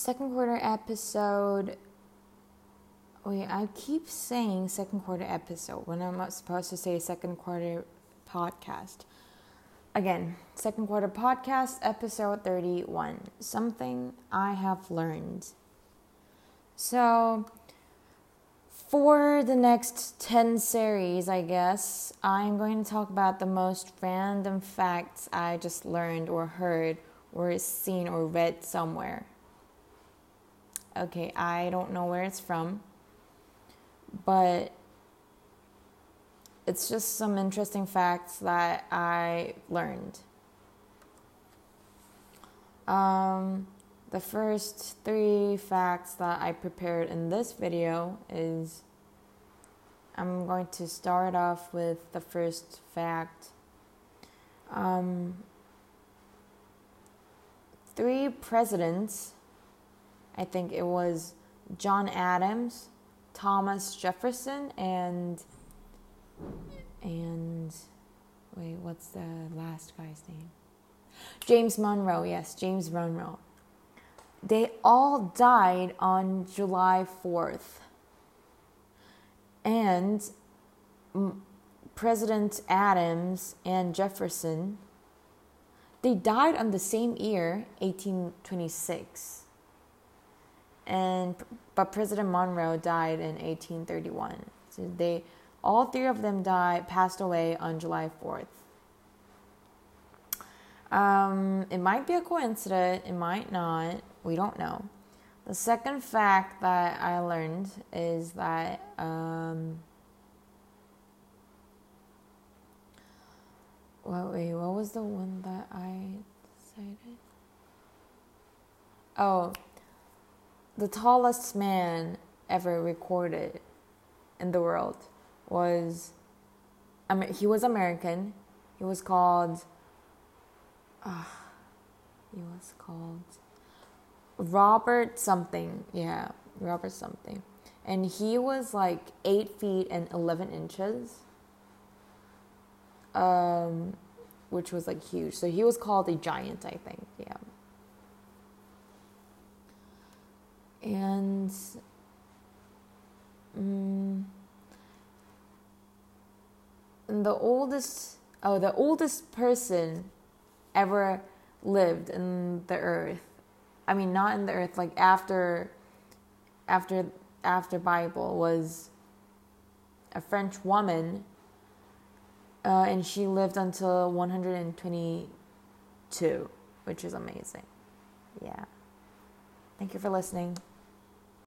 second quarter episode. Wait, I keep saying second quarter episode when I'm not supposed to say second quarter podcast. Again, second quarter podcast, episode 31. Something I have learned. So, for the next 10 series, I guess, I'm going to talk about the most random facts I just learned or heard or seen or read somewhere. Okay, I don't know where it's from, but it's just some interesting facts that I learned. The first 3 facts that I prepared in this video is, I'm going to start off with the first fact. 3 presidents, I think it was John Adams, Thomas Jefferson, and wait, what's the last guy's name? James Monroe. Yes, James Monroe. They all died on July 4th. And President Adams and Jefferson, they died on the same year, 1826. But President Monroe died in 1831. So all 3 of them passed away on July 4th. It might be a coincidence. It might not. We don't know. The second fact that I learned is that what was the one that I decided? Oh, the tallest man ever recorded in the world was, he was American. He was called, Robert something. Yeah, Robert something. And he was like 8 feet and 11 inches, which was like huge. So he was called a giant, I think. Yeah. And the oldest person ever lived in the earth. I mean, not in the earth, like after Bible, was a French woman, and she lived until 122, which is amazing. Yeah. Thank you for listening.